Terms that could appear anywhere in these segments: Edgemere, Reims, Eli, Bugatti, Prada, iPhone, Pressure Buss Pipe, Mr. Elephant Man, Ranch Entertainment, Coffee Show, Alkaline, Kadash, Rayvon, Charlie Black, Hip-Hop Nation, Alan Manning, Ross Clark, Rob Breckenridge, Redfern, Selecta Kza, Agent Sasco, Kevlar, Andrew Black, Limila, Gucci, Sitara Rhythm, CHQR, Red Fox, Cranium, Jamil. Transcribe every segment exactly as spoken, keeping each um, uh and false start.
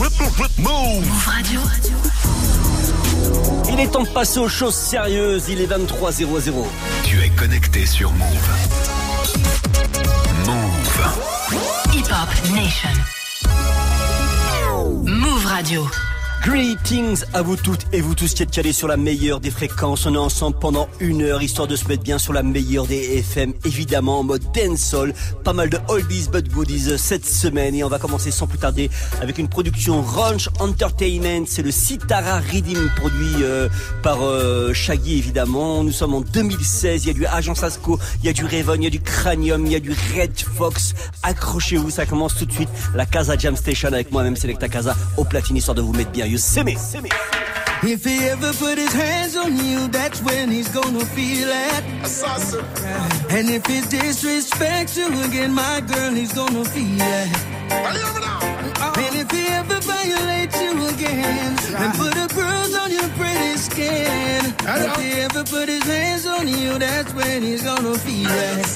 Move Radio. Il est temps de passer aux choses sérieuses. Il est vingt-trois zéro zéro. Tu es connecté sur Move. Move. Hip-Hop Nation. Move Radio. Greetings à vous toutes et vous tous qui êtes calés sur la meilleure des fréquences. On est ensemble pendant une heure, histoire de se mettre bien sur la meilleure des F M, évidemment en mode dancehall. Pas mal de oldies but goodies cette semaine et on va commencer sans plus tarder avec une production Ranch Entertainment. C'est le Sitara Rhythm produit euh, par euh, Shaggy évidemment. Nous sommes en deux mille seize, il y a du Agent Sasco, il y a du Rayvon, il y a du Cranium, il y a du Red Fox. Accrochez-vous, ça commence tout de suite. La K Z A Jam Station avec moi-même Selecta Kza au platine, histoire de vous mettre bien. You see me, see me. If he ever put his hands on you, that's when he's gonna feel it. Assassin. And if he disrespects you again, my girl, he's gonna feel it. And if he ever violates you again, and put a bruise on your pretty skin, if he ever put his hands on you, that's when he's gonna feel it.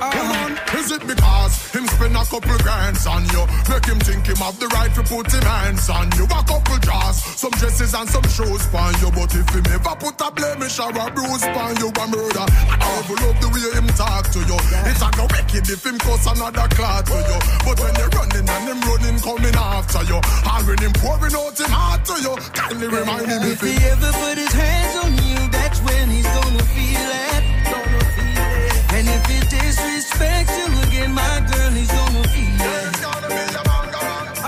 Come on, is it because him spend a couple grands on you, make him think him have the right to put him hands on you? A couple jars, some dresses and some shoes pon you, but if him ever put a blemish or a bruise pon you, a murder. I never love the way him talk to you. It's a go wicked if him cause another clout to you. But when you're running and him running coming after you, and when him pouring out him heart to you, kindly remind him if he ever put his hands on you, that's when he's gonna feel it. Gonna feel it. And if he disrespects you again, my girl, he's gonna feel it.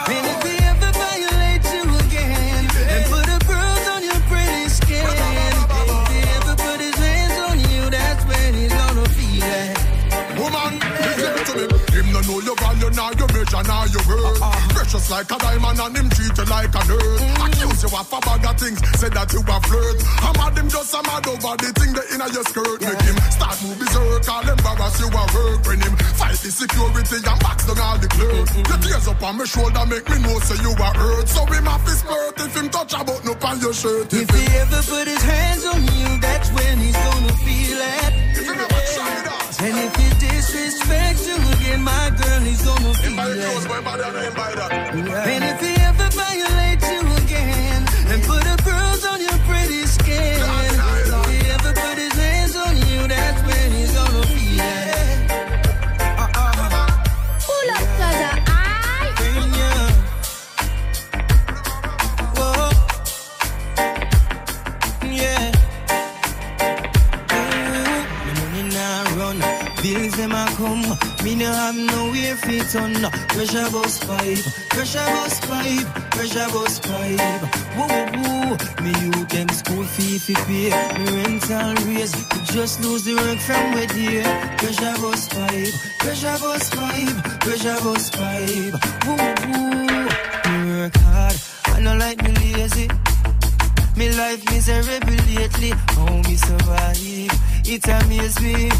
And if he ever violates you again, and put a bruise on your pretty skin, if he ever put his hands on you, that's when he's gonna feel it. Woman, listen to me. Him no know your value, now your measure, now your worth. Precious like a diamond and him treat you like a nerd. Accuse you of a bag of things, say that you a flirt. I'm mad him just a mad over the thing that inna your skirt. Make him start move his work, I'll embarrass you at work. When him fight the security and box down all the clerk. The tears up on my shoulder make me know say you a hurt. So him have his birth if him touch a button up on your shirt. If, if he ever put his hands on you, that's when he's gonna feel it. If he never try that. And if he disrespects you again, my girl, he's gonna feel it. And if he ever violates you again, and put a bruise on your pretty skin, if he ever put his hands on you, that's when he's gonna feel it. Pull up to the eye. Whoa. Yeah. Bills them a come, me no have nowhere fi turn. Pressure bus pipe, pressure bus pipe, pressure bus pipe. Woo woo woo, me you them school fee fi pay, me rental raise, you just lose the work from where dear. Pressure bus pipe, pressure bus pipe, pressure bus pipe. Woo woo, me work hard, I no like me lazy. Me life miserable lately, how me survive? It amaze me.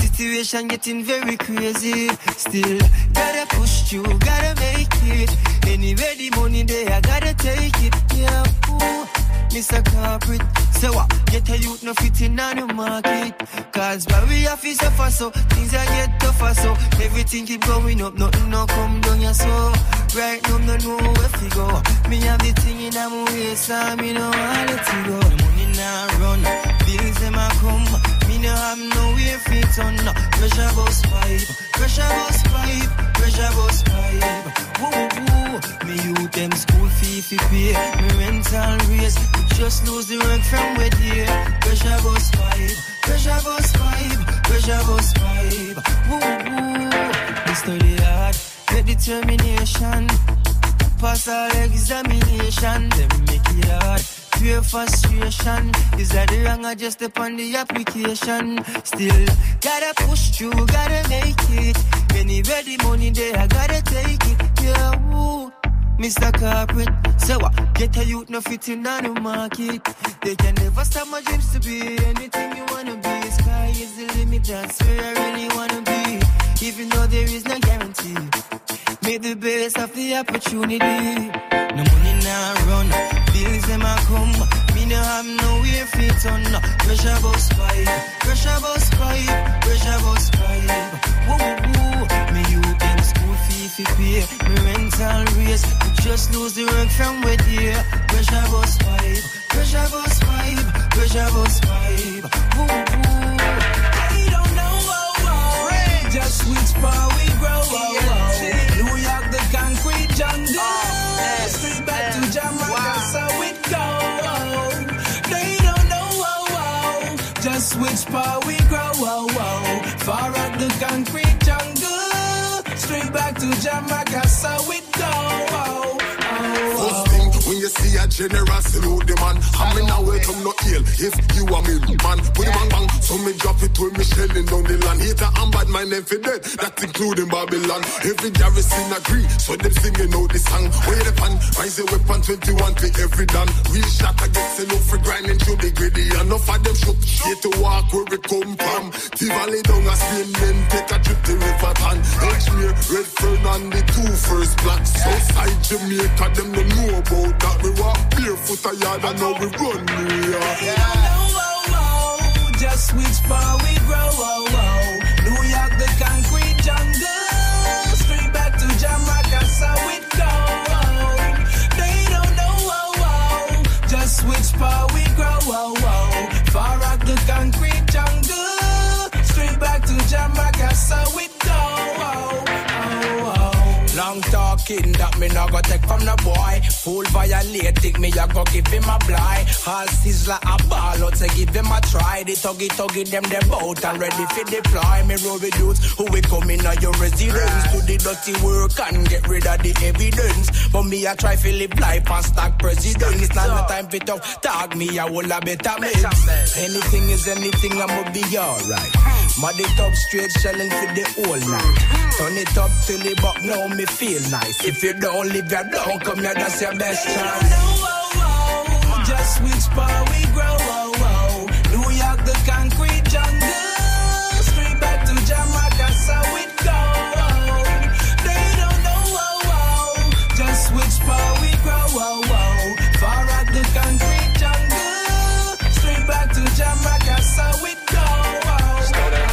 Situation getting very crazy. Still, gotta push through, gotta make it. Anyway, the money there, I gotta take it. Yeah, ooh, Mister Corporate. So what? Uh, get a youth no fitting on the market. Cause barrier fees suffer, so things are get tougher, so everything keep going up, nothing no come down, yeah, so. Right now, no know where to go. Me have the thing in my waist, and me no want let it go. The money now run, bills them a come. Me no have nowhere fi turn. Pressure bus pipe, pressure bus pipe, pressure bus pipe. Woo-woo-woo. Me youth them school fee fi pay, me rental raise, you just lose the work from where dear. Pressure bus pipe, pressure bus pipe, pressure bus pipe. Woo-woo-woo. Me study hard, get determination. Pass all examination, them make it hard. Pure frustration, is that the wrong or just step on the application? Still, gotta push through, gotta make it. Anywhere the money there, I gotta take it. Yeah, ooh, Mister Corporate. So what? Uh, get a youth no fitting on the market. They can never stop my dreams to be anything you wanna be. Sky is the limit, that's where I really wanna be. Even though there is no guarantee, make the best of the opportunity. No money now run. Bills them a come, me no have nowhere fi turn. Pressure bus pipe, pressure bus pipe, pressure bus pipe. Woo woo woo, me youth them school fee fi pay, me rental raise. just lose the rank from with you. Pressure boss vibe, pressure boss vibe, pressure boss vibe. Woo woo. I don't know oh oh. Rain just sweet spot we grow oh oh. New York the concrete jungle. Oh, yes. Straight back yeah. to Jamaica, wow. So it go. They don't know oh oh. Just sweet spot we grow oh oh. Far out the concrete jungle. Straight back to Jamaica, so it go. Oh, oh. First thing, when you see a general, salute the man. I'm in a welcome no ill if you are me, man. With yeah. bang bang, so me drop it with me shelling down the land. Hater and bad man, them for dead, that's including Babylon. Every garrison agree, so them singing out the song. Where the pan, rise a weapon, twenty-one to every dan. Real shot against the low for grinding through the gritty. Enough of them shook, here to walk where we come from. Tivoli down a spin, then take a trip to River Tan. Edgemere, Redfern and the two first blacks. Southside Jamaica, them no know about that. We walk barefoot a yard and now we run New York. They don't know oh oh, just sweet spot we grow oh oh. New York the concrete jungle, straight back to Jamaica so it go. They don't know oh oh, just sweet spot we grow oh oh. Far out the concrete jungle, straight back to Jamaica so it go. Oh, oh, oh. Long talking that me no go take from the boy. Fool violating me, I go give him a blight. All sizzler a ball out, say give him a try. The tuggy tuggy them them bout and ready for deploy. Me roll with dudes who we come in on your residence. Do the dirty work and get rid of the evidence. But me I try to live life and stack presidents. It's not the time for tough talk, me I will a better man. Anything is anything, I'ma be alright. Mud it up straight, shelling for the whole night. Turn it up till it buck, now me feel nice. If you don't live, you don't come here, that's your best chance. They don't know, oh, oh, just sweet spot we grow, oh, oh. New York, the concrete jungle, straight back to Jamaica, so it go, oh. They don't know, oh, oh, just sweet spot we grow, oh, oh. Far out the concrete jungle, straight back to Jamaica, so it go, oh. Slow down.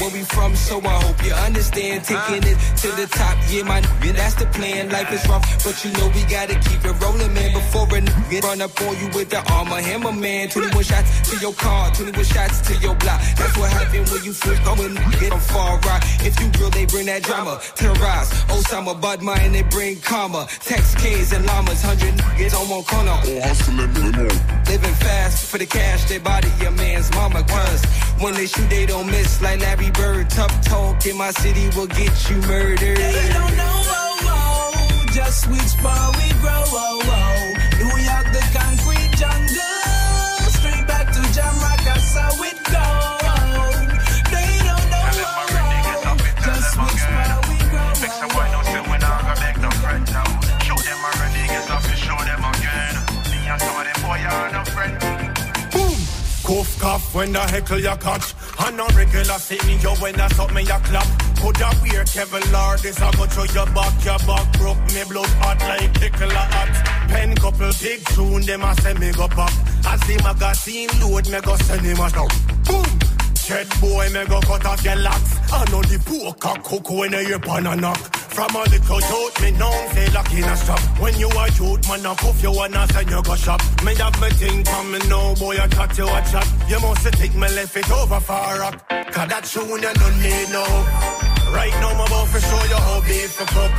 Where we from, so I hope you understand. Taking it to the top, yeah, man, yeah, that's the plan. Life is rough, but you know we gotta keep it rolling, man. Before a nigga run up on you with the armor hammer, man. twenty-one shots to your car, twenty-one shots to your block. That's what happened when you first go and get on far right. If you real, they bring that drama. Terrorize, Osama, Bud Mine, they bring karma. Tex K's and llamas, hundred niggas on one corner. Living fast for the cash, they body your man's mama. Cause when they shoot, they don't miss like Larry Bird. Tough talk in my city will get you murdered. They don't know, oh, oh, just sweet spot we grow, oh, oh. New York, the concrete jungle, straight back to Jamaica, so it go. They don't know, oh, oh, just sweet spot we grow, make some white no sit when I make no friend now. Show them my renegades up and show them again. Me and some of them boy are no friend. Cuff, cuff, when the heckle you catch. I no regular see me, yo, when I suck me, you clap. Could I wear Kevlar, this I go through your back, your back broke. Me blood hot like tickle a hot. Pen couple big tune, them I send me go pop. As the magazine load, me go send him a down. Boom! Jet boy, me go cut off your locks. I know the poor cock hook when I hear banana knock. From a little youth, me know say lock in a shop. When you a youth, man a cuff you and a send you go shop. Me have me thing from me now, boy I chat you a chat. You must think me left it over for a rock. Cause that tune you don't need no. Right now my mouth for show you how beef for cook.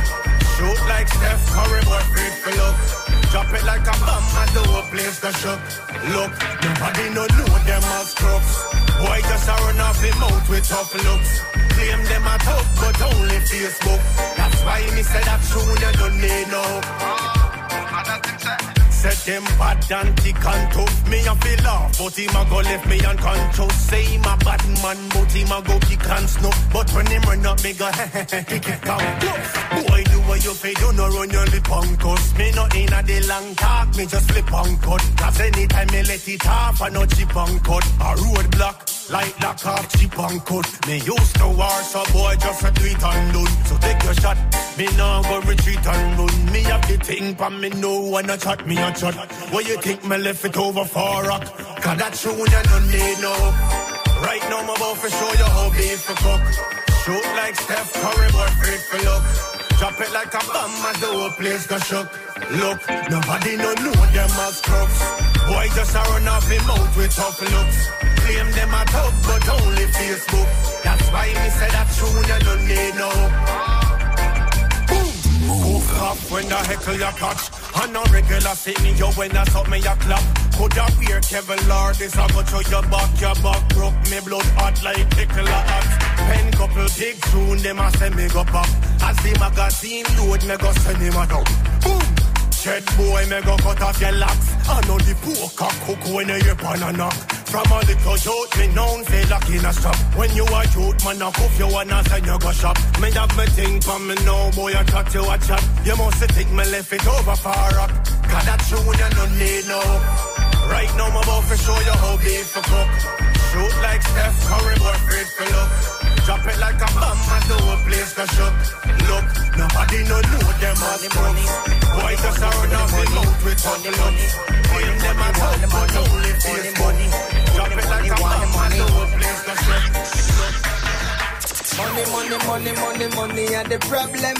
Shoot like Steph Curry, but free for look. Drop it like a bomb and the whole place the shook. Look, nobody no know them as crooks. Boy just a run off him out with tough looks. Claim them a tough, but only Facebook. That's why me said that tune you don't need no. Set them bad and thick and tough. Me a feel off, but him a go left me unconscious. Say him a bad man, but him a go kick and snuff. But when him run up, me go kick it down. Boy, do what you feel, do not run your lip on cuss. Me no in a the long talk, me just flip on cut. Cause anytime me let it off, I no chip on cut. A roadblock. Like that car, cheap and cut. Me used to war, so boy, just a tweet and done. So take your shot, me now go retreat and run. Me have the thing, but me know when I chat, me a chat. What you think, me left it over for a rock? Cause that tune you don't need no. Right now, my mouth for show you how beef for cook. Shoot like Steph Curry, but free for luck. Drop it like a bomb as the whole place got shook. Look, nobody no know them as crooks. Boy just a run off him out with tough looks. Claim them a thug but only Facebook. That's why me say that tune you don't need no. Move up when the heckle you touch. And no regular see me yo when I suck me a clap. Could up here Kevlar, this I go to your back, your back broke. Me blood hot like pickle hot. Pen couple big tune, them a send me go back. As the magazine load, me go send him a down. Boom! Shed boy, me go cut off your locks. I know the poor cock cook when you yip on a knock. From a little youth, me known say lock in a shop. When you a youth, man, I cuff you and I send you go shop. Me have me thing from me now, boy, I chat you a chat. You must think me left it over far up. Cause that tune you no need now. Right now, my mouth for show you how big for cook. Shoot like Steph Curry, but afraid for look. Drop it like a bomb and the whole place got shook. Look, nobody no know them as crooks. Boy, just a run off him out with tough looks. Claim them a thug, but only Facebook. Drop it like a bomb and the whole place got shook. Money, money, money, money, money are the problem.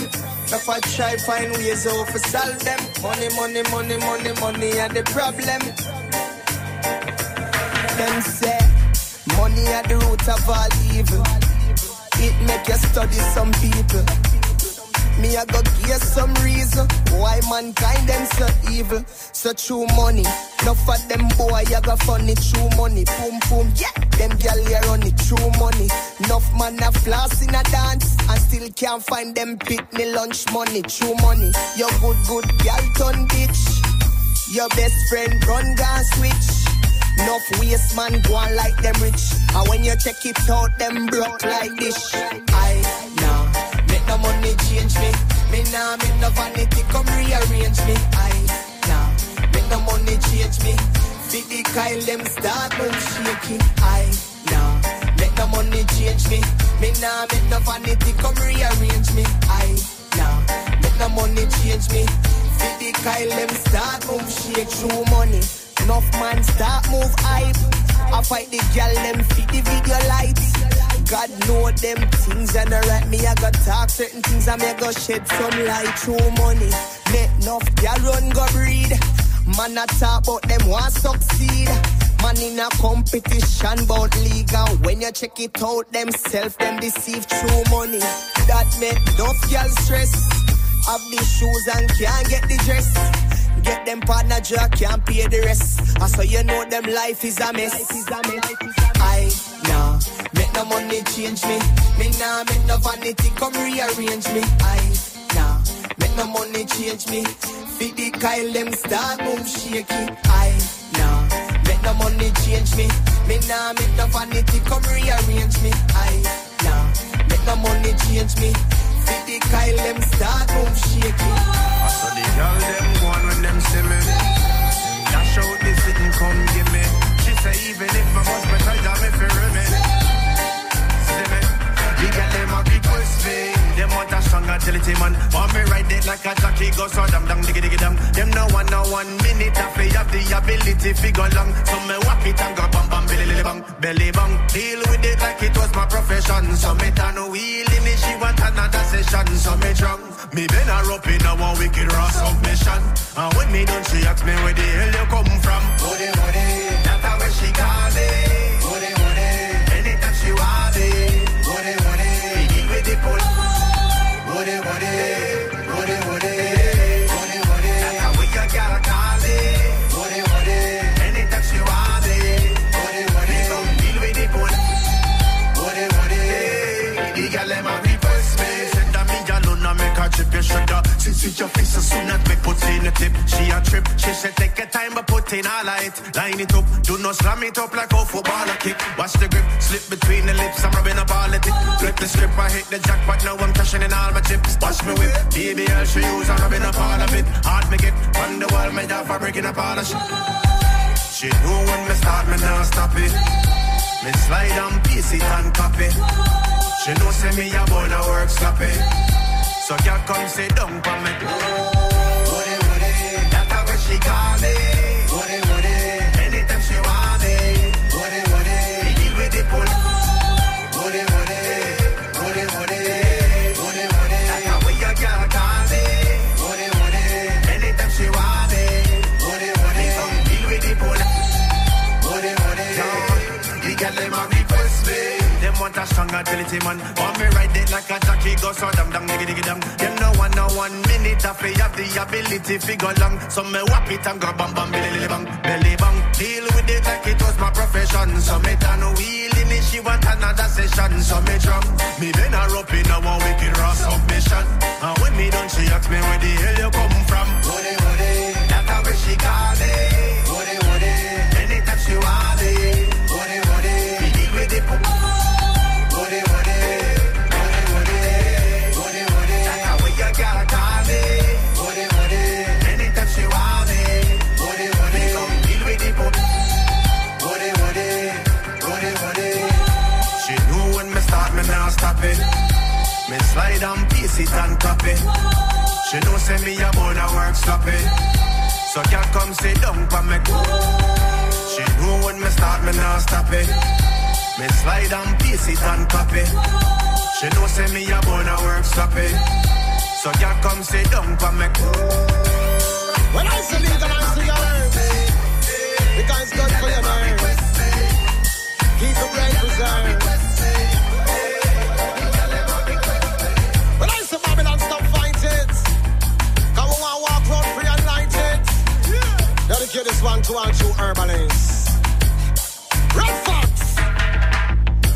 If I try find ways how to solve them. Money, money, money, money, money are the problem. Them say, money at the root of all evil. It make you study some people. Me I go give some reason why mankind them so evil. So true money, no for them boy you go funny. True money, boom boom, yeah. Them girl here on it, true money. Enough man a floss in a dance and still can't find them pick me lunch money. True money, you good good girl turn bitch. Your best friend run gun switch. Enough waste man go on like them rich. And when you check it out, them broke like this. I nah, make no money change me. Me nah, make no vanity come rearrange me. I nah, make no money change me. Fiddy Kyle, them start move shaking. I nah, make no money change me. Me nah, make no vanity come rearrange me. I nah, make no money change me. Fiddy Kyle, them start move shake. True money. Enough man start move hype. I fight the gal them feed the video lights. God know them things and alright. Me I got talk certain things and me I got shed some light. True money, let enough gal run go breed. Man I talk about them want succeed. Man in a competition bout league and when you check it out themself them deceive. True money, that make enough gal stress. Have the shoes and can't get the dress. Get them partner jack, can't pay the rest. And so you know them life is a mess. Life is a mess. I nah, make no money change me. Me nah, make no vanity come rearrange me. I nah, make no money change me. Feed the Kyle, them start move shaky. I nah, make no money change me. Me nah, make no vanity come rearrange me. I nah, make no money change me. Feed the Kyle, them start move shaky. So the girl them go on when them see me. Dash out the city, come give me. She say even if I must be tied, I'm if you remain. See me. The girl them a big pussy. Them want a strong agility man. Want me ride it like a jockey, go so damn damn diggy diggy damn. Them no one no one minute after you have the ability fi go long. So me whap it and go bam bam belly belly bang belly bang. Deal with it like it was my profession. So me turn a wheel in it, she want another session. So me drunk. Me been a rope in a one wicked raw submission. And when me done, she ask me where the hell you come from. Woody, woody, that's how she call me. Woody, woody, anytime she want me. Woody, woody, begin with the pull. Woody, woody, woody, woody, woody, woody, that's how we got a call me. Woody, woody, anytime she want me. Woody, woody, begin with the pull. Woody, woody, you got let my people space. Make her trip your shoulder. Since with your face as soon as me put in a tip. She a trip. She said take your time but put in her light. Line it up. Do not slam it up like a footballer kick. Watch the grip. Slip between the lips. I'm rubbing up all of it. Flip the script. I hit the jackpot. Now I'm cashing in all my chips. Watch me whip. Baby, I'll show you. I'm rubbing up all of it. Hard me get. On the wall. My dad for breaking up all the shit. She know when me start. Me now stop it. Me slide and piece it and pop it. She know say me a boy now work slap it. So y'all come sit down for me. Woody, woody, that's how she call me. Woody, woody, anytime she want me. Woody, woody, begin with the pull. Woody, woody, woody, woody, woody, woody, that's how we y'all call. quality man. On me ride it like a jockey, go so dam dam diggy diggy dam. Them no one no one minute I feel have the ability figure long. So me whap it and go bam bam belly bang belly bang. Deal with it like it was my profession. So me turn wheel in it, she want another session. So me drunk, me been a rope in a one wicked raw submission. And when me done, she ask me where the hell you come from. Woody woody, that's how she call me. Woody woody, anytime she want me. Woody woody, we deal with it. Woody woody, woody woody, woody woody, that's how you gotta call me. Woody woody, anytime she want me. Woody woody, we gon' deal with it. Woody woody, woody woody, she knew when me start, me now stop it. Me slide and piece it and top it. She know say me a born a work stop it. So can't come sit down for me. She know when me start me now stop it. Me slide and piece it and top it. She know say me a born a work stop it. So can't come sit down for me. When I say legalize cigarettes, because it's good for your nerves. Keep the brain preserved. Dedicate this one to all true urbanists. Red Fox!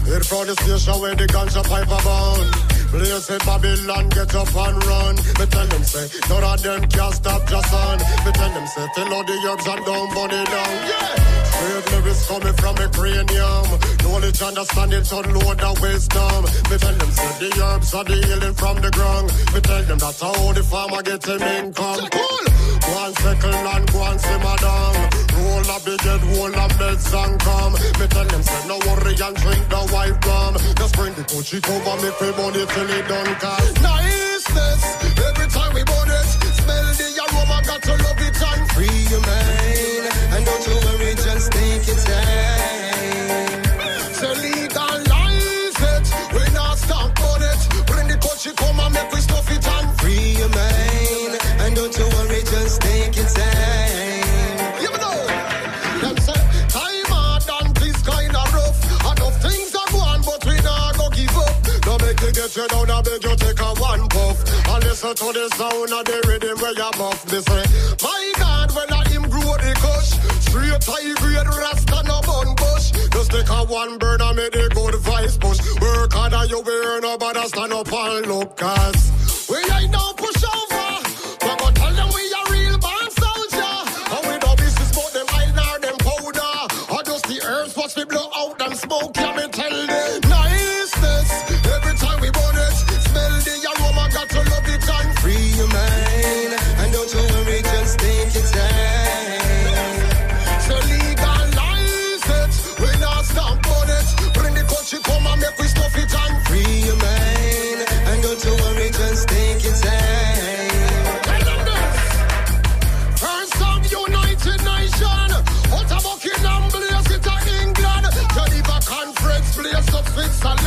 In front of the station where the ganja pipe are bound. Place in Babylon, get up and run. Me tell them say, none of them can stop your son. Me tell them say, tell all the herbs and don't body down. Yeah! Straight lyrics coming from a cranium. Knowledge, understanding, unload the wisdom. Me tell them say, the herbs are the healing from the ground. Me tell them that's how the farmer gets him income. Cool! One second and go and see madam. Roll a big head, roll a meds and come. Me tell them say no worry and drink the white rum. Just bring the coochie over me free money till it done cause. Nice this, every time we bought it. Smell the aroma, got to love it and free your mind. And don't you worry, just take your time. So legalize it, we not stop on it. Bring the coochie come and make we stuff it and free your mind. And don't you worry, just take your time. You know, them say, time hard and this kind of rough. Enough things are going, but we not go give up. Now make you get you down, I beg you take a one puff. And listen to the sound of the rhythm where you buff. They say, my God, when I him grow the kush. Straight high grade rasta no bun bush. Just take a one bird and make the good vice push. Work harder, you will earn up, but I stand up and look, cause we ain't no push over. We blow out and smoke, yeah, me tell them. Niceness, every time we burn it. Smell the aroma, got to love it and free your mind. And don't you worry, just take your time. So legalize it, we not stop on it. Bring the country come and make we stuff it and free your mind. And don't you worry, just take your time. Tell them this. First of United Nation, out of Buckingham, blaze it and conference, place of Switzerland.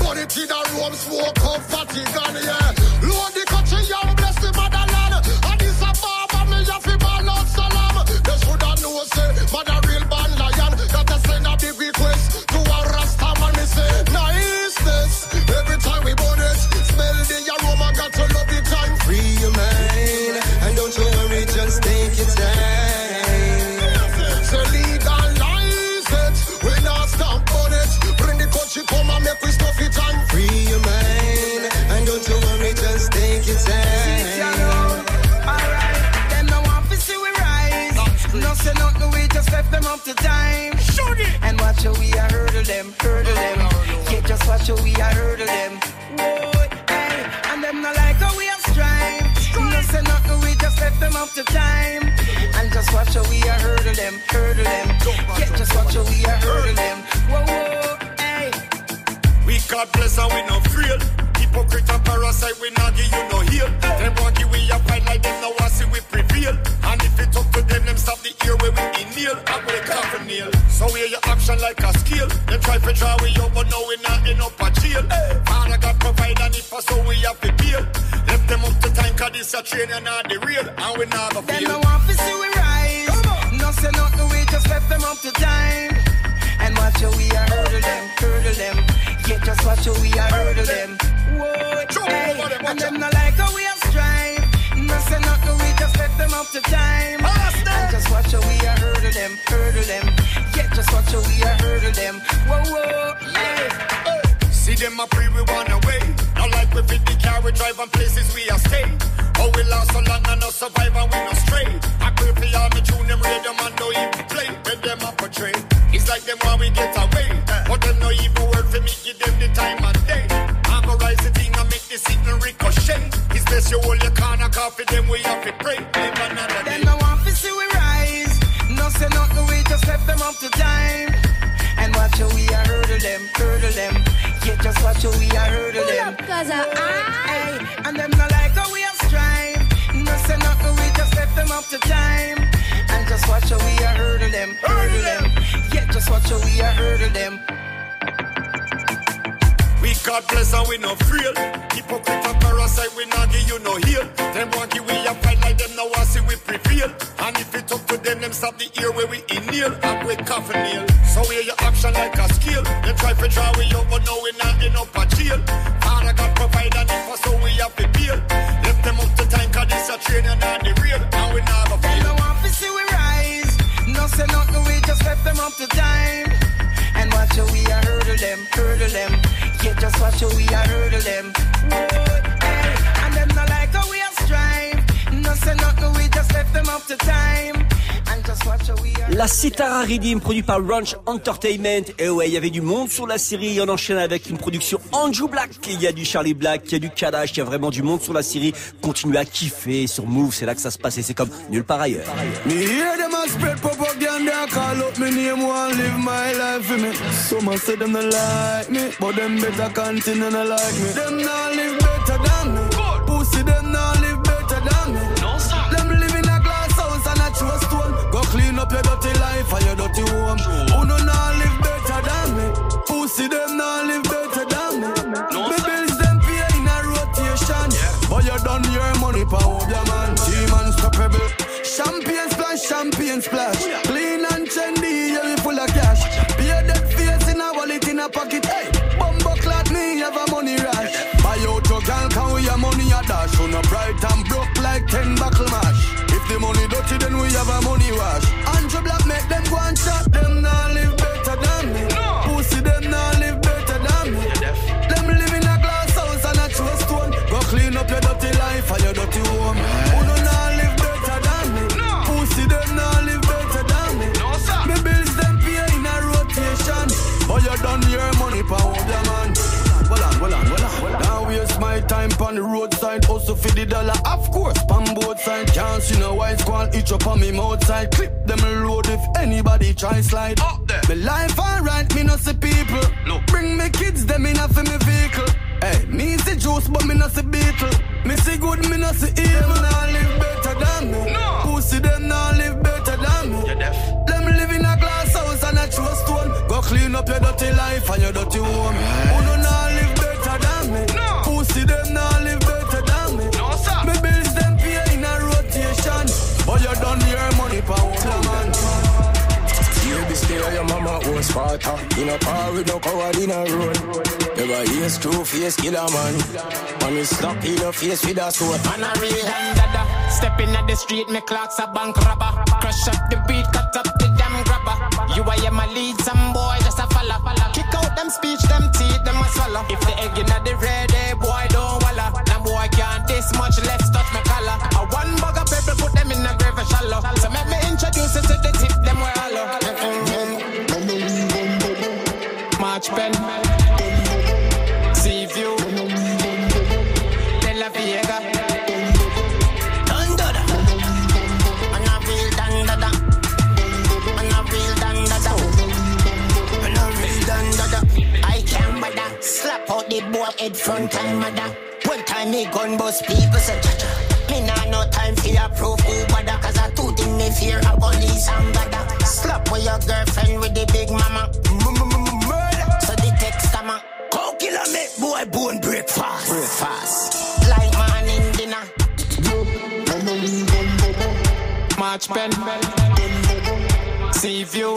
Body in the room, smoke up Vatican, yeah. Lord, the country, young, bless the motherland. And this a barber, me have to ball out salam. They shoulda know, say, mother real band lion. Gotta send a big request to a Rasta man, me say. Niceness, every time we burn it. Smell the aroma, got to love it and free your mind. And don't you worry, just take your time. So legalize it, we not stop. She come and make we stuff it and free your mind. And don't you worry, just take your time. Alright, them no want to see we rise. No say nothing, we just left them up to time. Shoot it! And watch how we are hurdle them, hurdle them. Yeah, just watch how we are hurdle them. Whoa, hey, and them no like how we are strive. No say nothing, we just left them up to time. And just watch how we are hurdle them, hurdle them. Yeah, just watch how we are hurdle them. Whoa, whoa. We God bless and we no frail. Hypocrite and parasite, we not give you no heal. Them want give we a fight like them, now I see we prevail. And if you talk to them, them stop the ear where we inhale and we can't prevail. So we hear your action like a skill. Them try to draw we up, but now we not end up a jail. Father God provide and if us, so we have to deal. Left them up to time, cause this a train and not the real. And we not a fail. Them no want to see we rise. No say nothing, we just left them up to time. And watch how we a hurdle them, hurdle them. Get just watch how we are hurdle them. Whoa, hey, and them not like how we are strive. Nothing, nothing, we just let them up to time. And just watch how we are hurdle them, hurdle them. Get just watch how we are hurdle them. Whoa, whoa, yeah. See them a free, we want away. Not like we fit the car, we drive on places we are stay. Oh, we lost so long and no survive and we no stray. I pray for y'all, me tune them rhythm and no even play. When them a portray, it's like them when we get away. But them no even work for me, give them the time and day. I'm a rise the thing and make the signal ricochet. It's best you hold your corner, coffee them we have to pray. Live another day. Them no want to see we rise. No say nothing, we just left them up to time. And watch how we are hurdle them, hurdle them. Yeah, just watch how we are hurdle them. Hey, and them not like how we are strive. Nothing, nothing, we just left them up to time. And just watch how we are hurdle them, hurdle them. Yeah, just watch how we are hurdle them. We God bless and we no frail. Hypocrite and parasite, we not give you no heal. Them want give we a fight like them now I see we prevail. And if it's up to them, them stop the ear where we inhale and we coffin nail. So we your option like a skill. They try to draw we up, but no we not end up a jail. Father God provide and if us so we have to deal. Left them up to time cause this a train and not the real. And we never fail. They don't want to see we rise. No say nothing, we just left them up to time. And watch how we are hurdle them, hurdle them. Yeah, just watch how we are hurdle them. Hey, and them not like how we are strive. No say nothing, we just left them up to time. La Sitara Rhythm, produite par Ranch Entertainment. Et ouais, il y avait du monde sur la série. On enchaîne avec une production Andrew Black. Il y a du Charlie Black, il y a du Kadash. Il y a vraiment du monde sur la série. Continuez à kiffer sur Move, c'est là que ça se passe et c'est comme nulle part ailleurs. Your dirty life and your dirty home. Who no now live better than me? Pussy them now live better than me. Me bills them pay in a rotation, yeah. But you done your money pa up your man. Team unstoppable. Champagne splash, champagne splash. Clean and trendy, yeah, we full of cash. Pay that face in a wallet in a pocket. Hey, bumbo clad me have a money rush. Buy out your girl can we your money a dash. On a bright and broke like ten buckle mash. The money dirty, then we have a money wash. Andrew Black make them go and shot them now live better than me. No. Pussy them now live better than me. Them live in a glass house and a true stone. Go clean up your dirty life and your dirty home. Who no now live better than me? No. Pussy them now live better than me. No, me bills them pay in a rotation. But you done your money pa hold your man. Hold on, hold on, hold on. Waste my time on the roadside, also for the dollar, of course, on both sides. Can't see no white squad, each up on me outside. Clip them load if anybody try slide. Up there. The life alright, me no see people. No. Bring me kids, them in a for me vehicle. Hey, me see juice, but me no see beetle. Me see good, me no see evil. Them now live better than me. No. Pussy them now live better than me. You're deaf. Them live in a glass house and a true stone. Go clean up your dirty life and your dirty home. Who no now live better than me? No. See them now live better than me. No, sir. Me bills them pay in a rotation. But you done your money for one man. You be stay on your mama was father. In a car with no coward in a road. Never hears true face killer man. When we slap in your face with a sword. Man a real hand dada. Stepping at the street, me clocks a bank robber. Crush up the beat, cut up the damn grabber. You are my lead, some boy just a falla. Kick out them speech, them teeth, them a swallow. If the egg in the red, eh boy. Much less touch my collar. I one bag of people put them in a grave and shallow. So make me introduce it to the tip them where I love. March pen, Sea View, De La Viega, Dundada. I'm not real Dundada. I'm not real Dundada. I'm not real Dundada. I can't mother. Slap out the boy head front and mother. One time me gun bust people say cha-cha. Me nah no time for your proof who bother. Cause I two things me fear a police and bother. Slap with your girlfriend with the big mama. Murder. So the text come on. Go kill a mate boy bone breakfast. Breakfast. Like morning dinner. March pen. Sea View.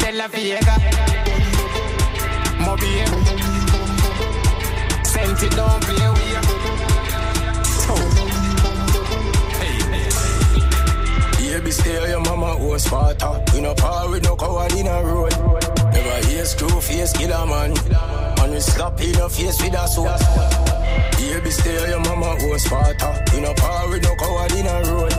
De La Viega. don't be sent it don't be hey. Yeah, be still your mama was fatter. We no power with no coward in a road. Never hear screw face killer man. And we slap in your face with a sword. Yeah, be still your mama was fatter. In a power with no coward in a road.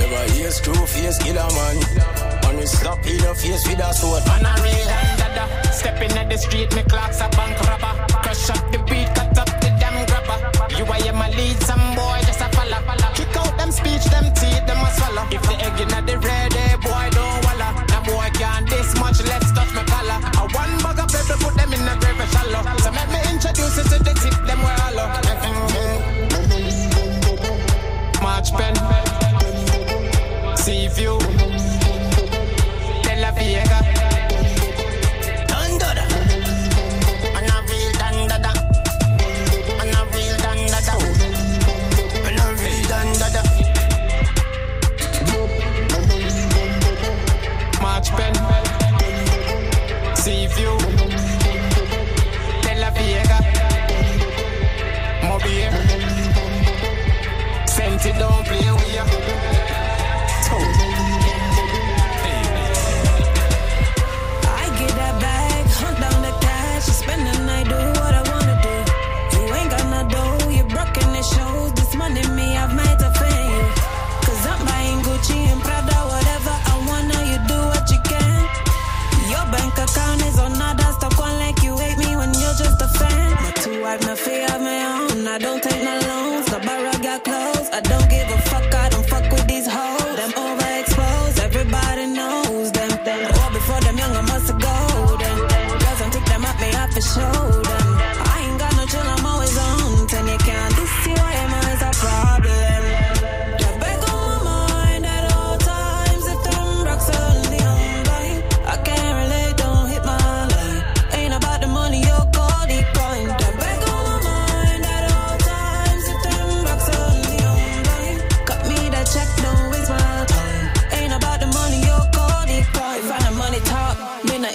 Never hear screw face killer man. And we slap in your face with a sword. Man a real handada. Stepping at the street, me clocks a bank robber. Crush up the beat, cut up the damn grabber. You are your my lead, some boy just a falla. Kick out them speech, them teeth, them a swallow. If the egg in the red, eh boy don't walla. That boy can't this much, let's touch my collar. I one bag of people, put them in the grave and shallow. So let me introduce it to the tip, them where I love. March pen, sea view, De La Vega, Dundada, and a real Dundada, and a real Dundada, and a real Dundada, March pen, sea view, De La Vega. Sent it don't play with ya. I get that bag, hunt down the cash, spend the night, do what I wanna do. You ain't got no dough, you broke and it shows. This money me, I've made a fame. Cause I'm buying Gucci and Prada, whatever I wanna, you do what you can. Your bank account is on nada, stop one like you hate me when you're just a fan. But to wipe my fear of my own. I don't take no loans, no borrow, got clothes. I don't give a fuck, I don't fuck with these hoes. Them overexposed, everybody knows them. Them all before them young, I must go. Them girls don't take them up, me up for show them. I ain't got no chill, I'm always on. Ten you can't, this is your M I is a problem. You're back on my mind at all times. If them rocks only on blind, I can't relate, don't hit my line. Ain't about the money, you're cold, he coin.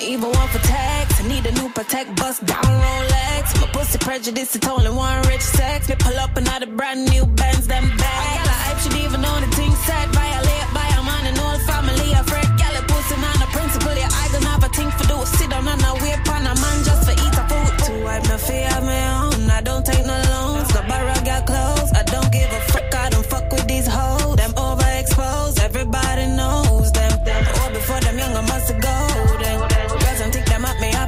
Even one for tax, I need a new protect, bust down Rolex. My pussy prejudice, it's only one rich sex. They pull up another brand new Benz, them bags. I got a hype, should even own the thing said. Violate by a man and all family, a friend. Y'all a pussy, not a principle, your eyes don't have a thing for do. Sit down and I whip on a man just for eat a food. To wipe no fear of my own, I don't take no loans. The borrow got clothes, I don't give a fuck, I don't fuck with these hoes. Them overexposed, everybody knows them. Or before them young, I must go.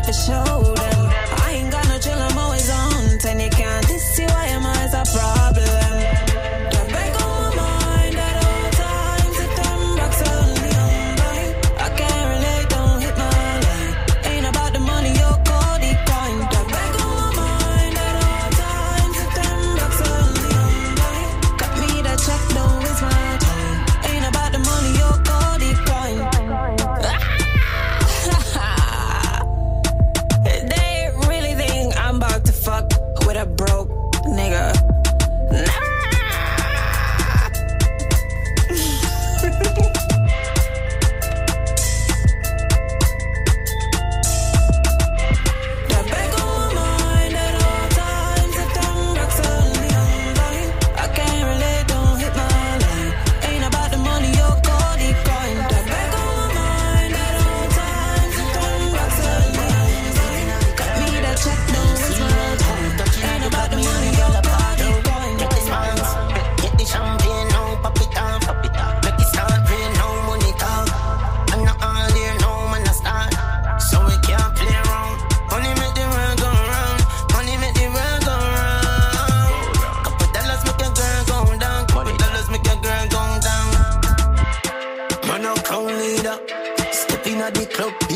For show them. I ain't got no chill, I'm always on. Ten you can't, this see why am I is a problem. Don't break on my mind at all times. If them rocks only on blind, I can't relate, don't hit my line. Ain't about the money, you're cold, he coin. Don't break on my mind at all times. If them rocks only on blind, cut me the check, don't waste my time. Ain't about the money, you're cold, he coin. Fuck with a broke nigga.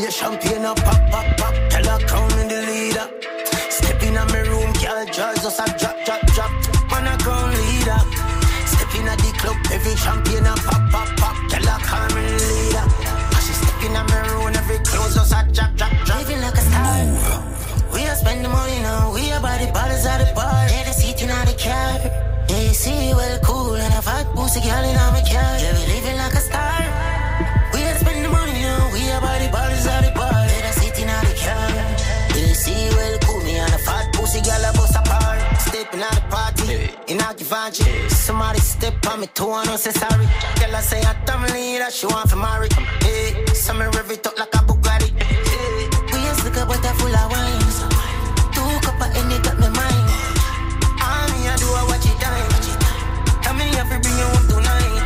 Champagne up, pop, pop, pop. Tell her crown in the leader. Step in my room, girl, jars just a drop, drop, drop. Man a crown leader. Step in the club, every champagne up, pop, pop, pop. Tell her crown in the leader. As she step in my room, every clothes just a drop, drop, drop. Living like a star. We are spending money now. We are by the bottles at the bar. Yeah, the seat in the cab. Yeah, you see, well cool and a fat pussy girl in my car. Yeah, we living like a star. We are spending money now. We are by the bottles at the bar. Let us sit in the car. They see well inauguvanji. Somebody step on me, two and no say sorry. Girl, I say I'm family that she want for married. Hey, some rev it up like a Bugatti. Hey, we just look at what that full of wines. Two cup of any got me mind. All me I do I watch it dine. Tell me if you bring you one tonight.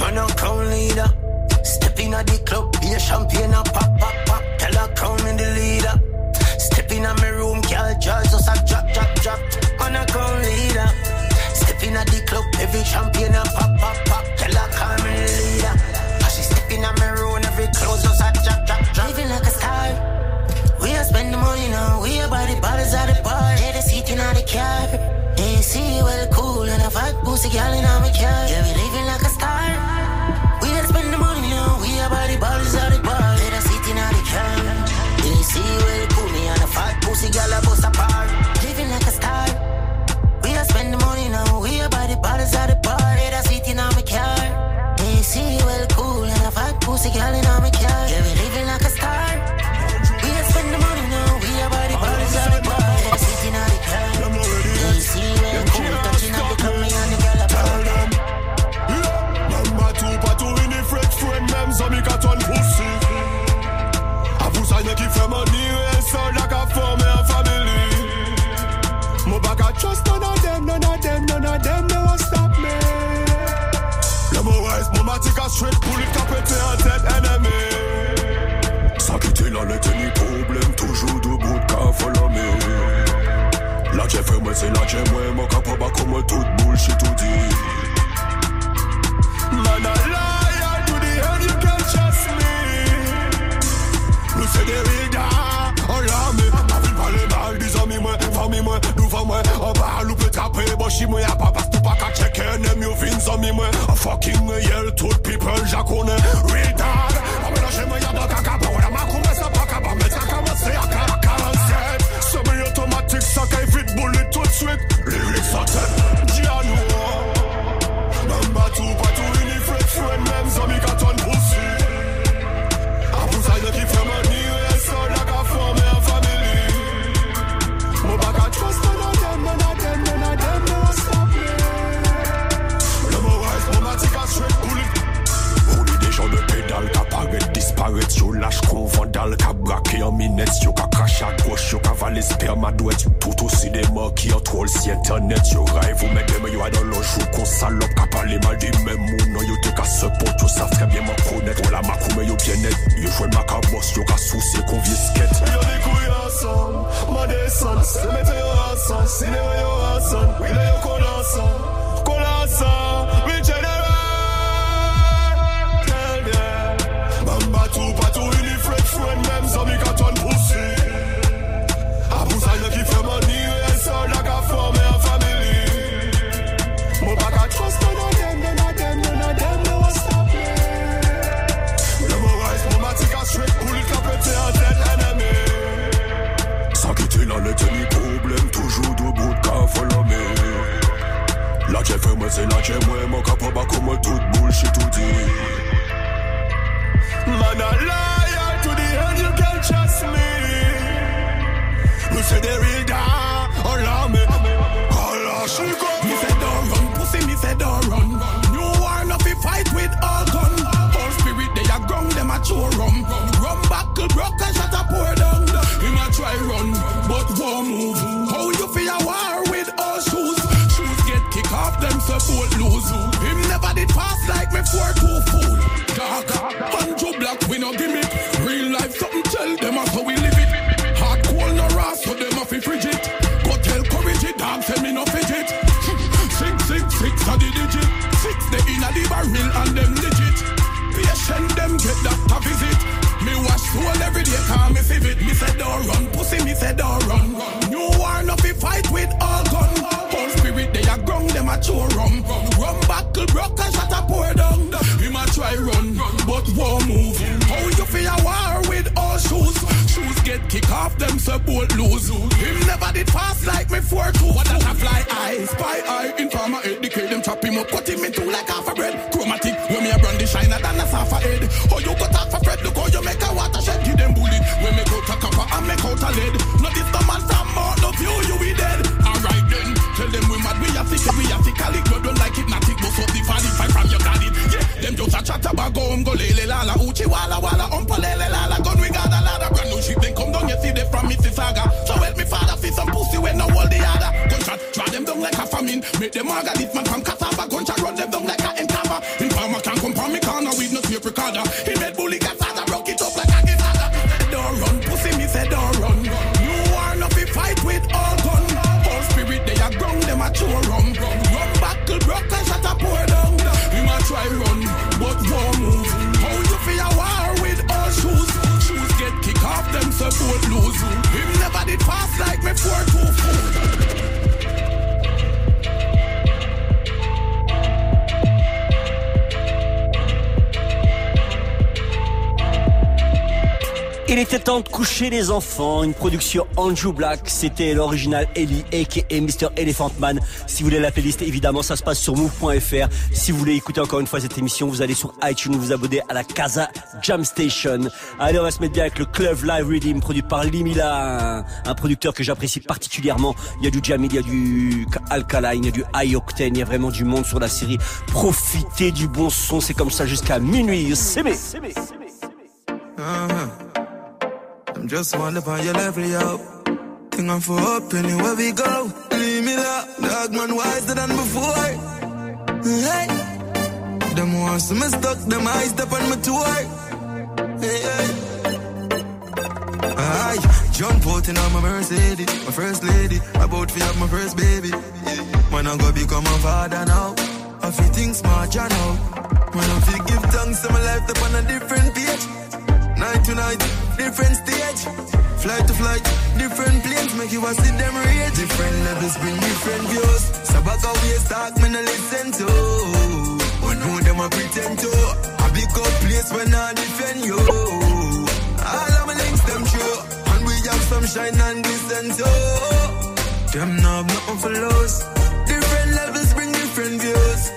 Man, I'm crown leader. Step in at the club, be a champagne and pop, pop, pop. Tell her crown in the leader. Step in at my room, girl, just us a drop, drop, drop. Man, I'm crown leader. Step in at the club, every champagne and pop, pop, pop. Tell her crown in the leader. As she step in at my room, every clothes just a drop, drop, drop. Living like a star. We are spend the money now. We are by the bottles at the bar. Yeah, the seat in at the car. They see well cool and a fat pussy girl in our car. Yeah, we living like a star. We are spend the money now. We are by the bottles at the bar. Yeah, the seat in at the car. They see well cool and a fat pussy girl a bust apart. Living like a star. We are spend the money now. We are by the bottles at the bar. Yeah, the seat in our car. They see well cool and a fat pussy girl in our car. Yeah, we living like a star. The money now, we are by the bottles of the bar. They're sitting at the car. They see where cool, touching up the company and the girl up. Tell them, yeah, number two, pas tout in the French friend, même ça m'y cartonne aussi. A vous ça y'a qui fait mon nid, seul la qu'a formé en famille. Mon bac à trust, none of them, none of them, none of them, they won't stop me. Le mot reste, mon matic à straight, pour lui capeter en tête ennemie. Ça quitté la lettre ni problème, toujours debout de café la mer. La j'ai fait moi, c'est la j'ai moi, mon capaba comme toute bullshit tout dit. Man I lie to the end, you can't trust me. Nous c'est des rigas, on l'a mis. Ma ville parle mal, des amis moi, famille moi, nous va moi. On parle ou peut taper, bon chie moi, y'a pas parce que pas qu'à checker, n'aime you vins amis moi. A fucking yell, tout people, j'en connais, retard. J'ai moyen d'en cacabre, on a ma courbe, ça pas capable, mais ça commence à quarante-sept. Semi-automatique, ça caille vite, boule tout de suite. Lyrics sans tête, dis à nous. Même bateau, pas tout unifred, fouet, même zombies quand on poursuit. A vous aille qui fait mon nid, et seul la gaffe, on met en famille. Mon bagage, je reste en adem, en adem, en adem, mais on s'appelle. Le mot reste, mon matique à suite, boule. De pédale qu'apparaître, disparaître, yo lâche qu'on vandale, qu'à braquer en minette, yo qu'à cracher à gauche, yo qu'à valer spermadouette, tout aussi des morts qui entrôlent si internet, yo rêve, vous mettez, mais yo a dans l'ange, yo qu'on salope, qu'à parler mal des mêmes ou non, yo te casse pote, yo savent très bien m'en connaître, on la macou, mais yo bien net, yo joue le macabosse, yo qu'à soucier qu'on visquette. Yo des couilles ensemble, ma descente, mettez yo ensemble, ciné yo ensemble, oui, là yo qu'on ensemble, qu'on ensemble, oui, j'ai des. Tout pas tout unifred, fouet, même zombies quand on poursuit. A vous aille qui fait mon nid, et seul la gaffe, on met en famille. Mon bagage, trust, none of them, none of them, none of them, they won't stop me. Le mot reste, mon matic à straight, pour lui capeter en tête ennemie. Sans quitter la lettre ni problème, toujours debout de café la mer. La j'ai fait moi, c'est la j'ai moi, mon capaba comme toute bullshit tout dit. Man a liar to the end, you can't trust me. You say they real down, all on me. All on she go. Me say don't run, pussy me say don't run. New war no fi fight with all gun. All spirit they a ground, them a chew rum. Rum buckle broke and shut a pour down. Him a try run, but war move. How you fi a war with all shoes? Shoes get kick off, them support lose. Him never did fast like me four two fool. Andrew Black, we no give it. Real life, something tell them as how we live it. Hard cold no ras, so them a fi frigid. Go tell courage it, dog say me no fidget. Six, six, six a the digit. Six they in a the barrel and them legit. Patient them get that to visit. Me wash soul every day, can't me save it. Me say don't run, pussy me say don't run. New war no fi fight with all gun. All spirit they a ground, them a chew rum. Rum buckle broke and shut a pour down. Try run, but war move. How you feel a war with all shoes? Shoes get kick off, them support lose. Him never did fast like me four two. What that a fly eye, spy eye, informer educate them, chop him up, cut him in two like half a bread. Chromatic, when me a brandy shiner than a safa head. How you go talk for Fred, look how you make a watershed, give them bullet. When me go to copper and make out a lead. Not this the man, some more, no view, you be dead. Alright then, tell them we mad, we have to Margaret man from Catapa, gunshot run them down like a entama. Informer can't come from me corner with no tape recorder. He made bully Gazaza, broke it up like a Gazaza. Don't run, pussy me say don't run. You are not be fight with all gun. All spirit they are ground, them a chew rum. Run back till broke and shut a pour down. We might try run, but don't move. How you feel a war with all shoes? Shoes get kick off, them support lose. We never did fast like me four two. Il était temps de coucher les enfants, une production Andrew Black, c'était l'original Eli aka mister Elephant Man. Si vous voulez la playlist, évidemment, ça se passe sur move point f r. Si vous voulez écouter encore une fois cette émission, vous allez sur iTunes, vous abonnez à la K Z A Jam Station. Allez, on va se mettre bien avec le Club Live Reading, produit par Limila, un producteur que j'apprécie particulièrement. Il y a du Jamil, il y a du Alkaline, il y a du I-Octane, il y a vraiment du monde sur la série. Profitez du bon son, c'est comme ça jusqu'à minuit. C'est mes. I'm just wondering about your level, yo. Think I'm for up anywhere we go. Leave me that dog man wiser than before. Hey, them ones me stuck, them eyes step on my tour. Hey, hey. I jump out in on my Mercedes, my first lady. About to have my first baby. Man, I'm gonna become a father now. I feel things smart, you know. Man, I feel give thanks to my life up on a different page. Night to night. Different stage, flight to flight, different planes, make you a see them rage. Different levels bring different views. So back away, start me no listen to. But know them I pretend to. I pick up place when I defend you. All of my links them true, and we have some shine and glisten too. Them now have nothing for loss. Different levels bring different views.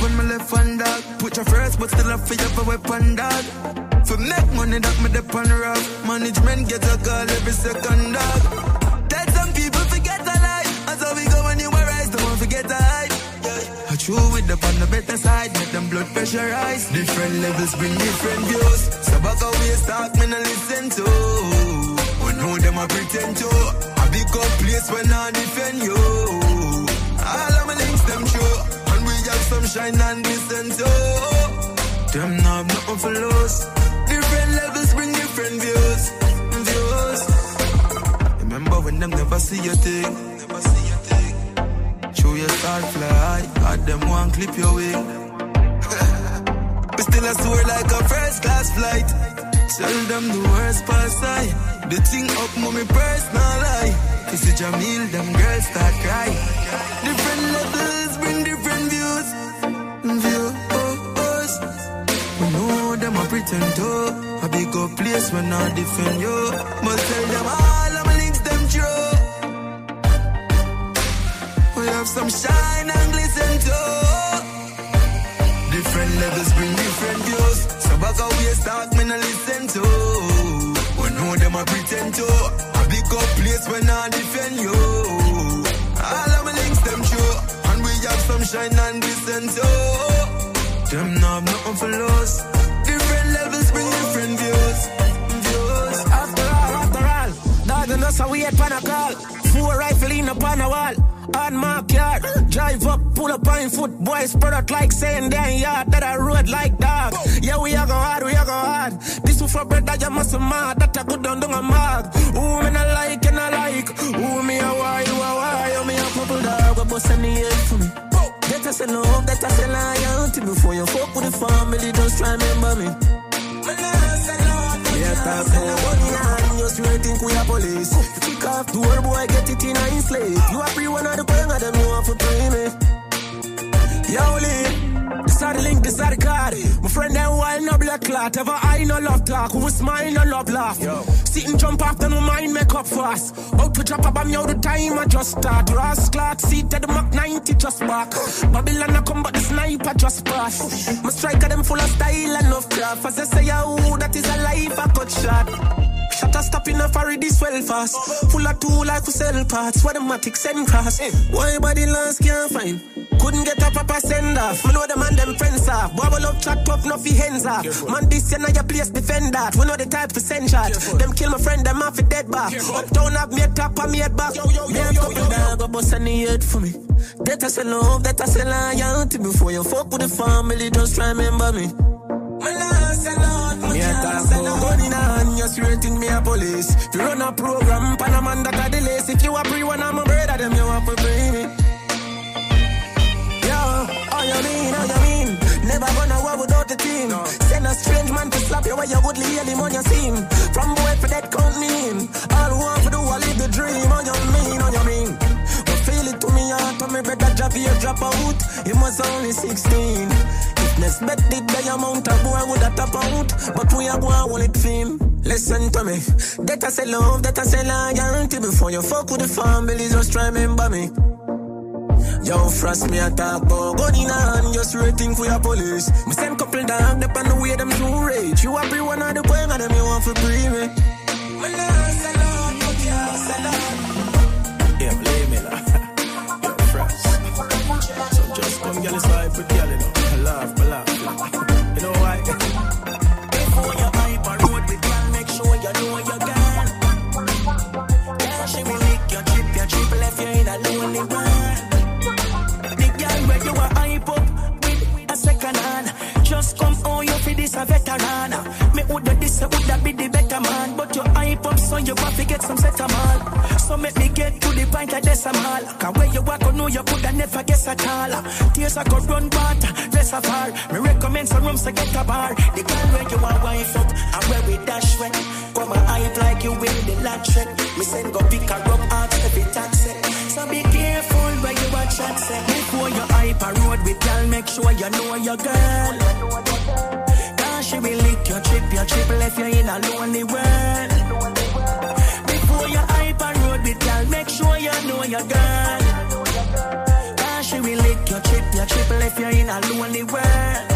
When my left hand dog, put your first but still have to have a weapon dog. For make money that me depend on. Management get a call every second dog. Tell some people forget a lie. As how we go anywhere rise, don't want to forget a hype. I chew with the on the better side, make them blood pressure rise. Different levels bring different views. So back away start me no listen to. We know them I pretend to. I big up place when I defend you. All of my links them true. Some shine and listen to. Them now have nothing for loss. Different levels bring different views. Views. Remember when them never see your thing. Never see your thing. Chew your start fly. Had them one clip your wing. But still I swear like a first class flight. Tell them the worst pass I. The thing up mommy personal eye. You see Jamil, them girls start cry. Different levels bring different views. Them I pretend to, I big up place when I defend you. Must tell them all of my links them true. We have some shine and glisten too. Different levels bring different views. So back away start me no listen to. We know them I pretend to, I big up place when I defend you. All of my links them true, and we have some shine and glisten too. Them now have nothing for loss. Levels bring different views, views. After all, after all, dog and us are we at pan a call. Four rifle in upon a wall. On my car, drive up, pull up on foot. Boys spread out like saying damn yard. That I road like dog. Yeah, we are go hard, we are go hard. This is for bread that you must mad. That I could don't do a mug. Who me not like and I like. Who me a why, who a why. Who me a purple dog, a bust in the head for me. That I say no, that I say lie until before you fuck with the family, just try remember me. Yeah, that's all one hand, you still think we are police. Kick off the door, boy, get it in a slave. You are free one of the gang, I don't know how to play me. Yo, Lee, this are the link, this are the card. My friend, that wild, no black clot. Ever I no love talk, who smile, no love laugh. Yo. Sit and jump off, then my mind make up fast. Out to drop up, I'm out the time, I just start. Ross Clark, seat at the Mach ninety, just back. Babylon, I come, but the sniper just pass. My striker, them full of style and of craft. As they say, oh, that is a life, I cut shot. Shut a stop in a furry, this well fast. Full of two, like we sell parts. What the matic send cross. Why body lines can't find? couldn't get a proper send off. Me know the man them friends off. Boy, we love chat tough, no fi hands off. Careful. Man, this and I your place defend that. We know the type for send shot. Careful. Them kill my friend, them off a dead back. Uptown have me a top and me head back. Yo, yo, yo, yo, yo, yo, yo. Go bust any head for me. That I say love, that I say loyalty. Before you fuck with the family, just remember me. My last and love, me a gun in hand, you're straight in me a police. If you run a program, Panaman that I delays. If you a pre one, I'm a brother, them you have to free me. Yo, all you mean, all you mean. Never gonna war without the team. No. Send a strange man to slap you while you goodly hear him on your team. From boy for that count me in. All who want to do, I live the dream. All you mean, all you mean. But feel it to me, I told me better drop here, drop out. He was only sixteen. Respected by amount of boy would have top out, but we are going to it fame. Listen to me, that I say love, that I say loyalty. Before you fuck with the family, just remember me. Yo, frost me a talk, but gun in hand, just waiting for your police. Me send couple down, dep on the way them to rage. You happy one of the boy, and them you want for free me. My love, say love, but yeah, say love. Yeah, blame me now. Yo, frost. So just come get this vibe with y'all now. Love, love. You know why? Before you hype a road with y'all, make sure you know you can. Girl, she will lick your chip, your chip left you in a lonely one. The girl where you are hype up with a second hand. Just come on, you feel this a veteran. Me woulda this, I woulda be the better man. But you hype up, so you want to get some setamal. So make me get to the point of decimal. Cause where you walk, I know you coulda never guess at all. Tears I could run water. Me recommend some rooms to get a bar. The girl where you are wife up and where we dash when. Come and hype like you win the lottery. Me send go pick her up out every taxi. So be careful where you are chat set. Before you hype a road with y'all, make sure you know your girl. Cause she will lick your chip, your chip left you in a lonely world. Before you hype a road with y'all, make sure you know your girl. She will lick your chip, your chip left you in a lonely world.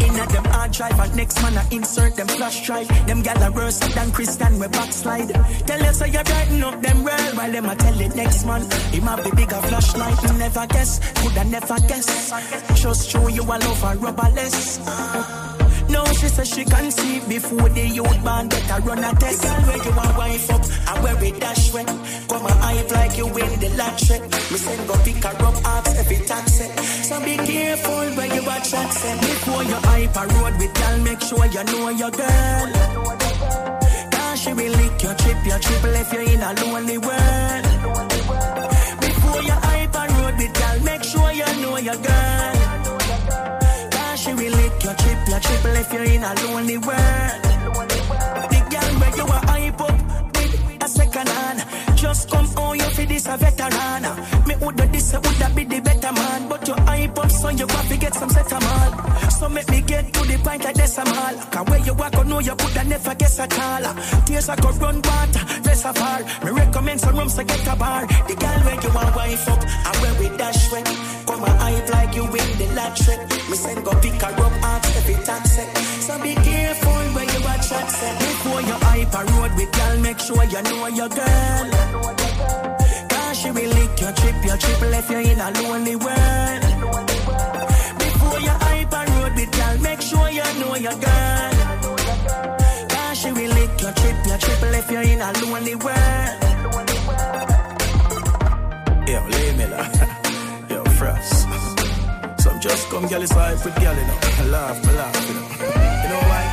Inna them hard drive, and next man I insert them flash drive. Them gal are worse than Christian, we backslide. Tell us how you brighten up them world, while them a tell it next man. Him have the bigger flashlight, you never guess, coulda never guess. Just show you a love and rubberless. Now she says she can see before the youth band get a run a test. The girl where you are wife up and where we dash when. Come and hype like you win the lottery. We send go pick her up apps every taxi. So be careful where you are taxi. Before you hype a road with y'all, make sure you know your girl. Cause she will lick your chip, your chip left you in a lonely world. Before you hype a road with y'all, make sure you know your girl. She will lick your chip, your chip left you in a lonely world. The girl where you are hype up with a second hand. Just come on, you feel this a veteran. Me woulda this, I woulda be the better man. But you hype up, so you want to get some setamal. So make me get to the point like decimal. Cause where you walk, I know you coulda never guess at all. Tears I could run water, less of her. Me recommend some rooms to get a bar. The girl where you are wife up, and where we dash when. Come and hype like you win the lottery. Me send go pick her up out every taxi. So be careful when you watch that set. Before you hype a road with y'all, make sure you know your girl. Cause she will lick your chip, your chip left you in a lonely world. Before you hype a road with y'all, make sure you know your girl. Cause she will lick your chip, your chip left you in a lonely world. Yo, Limila. So I'm just come girl side with girl, you know. I laugh, I laugh, you know. You know why?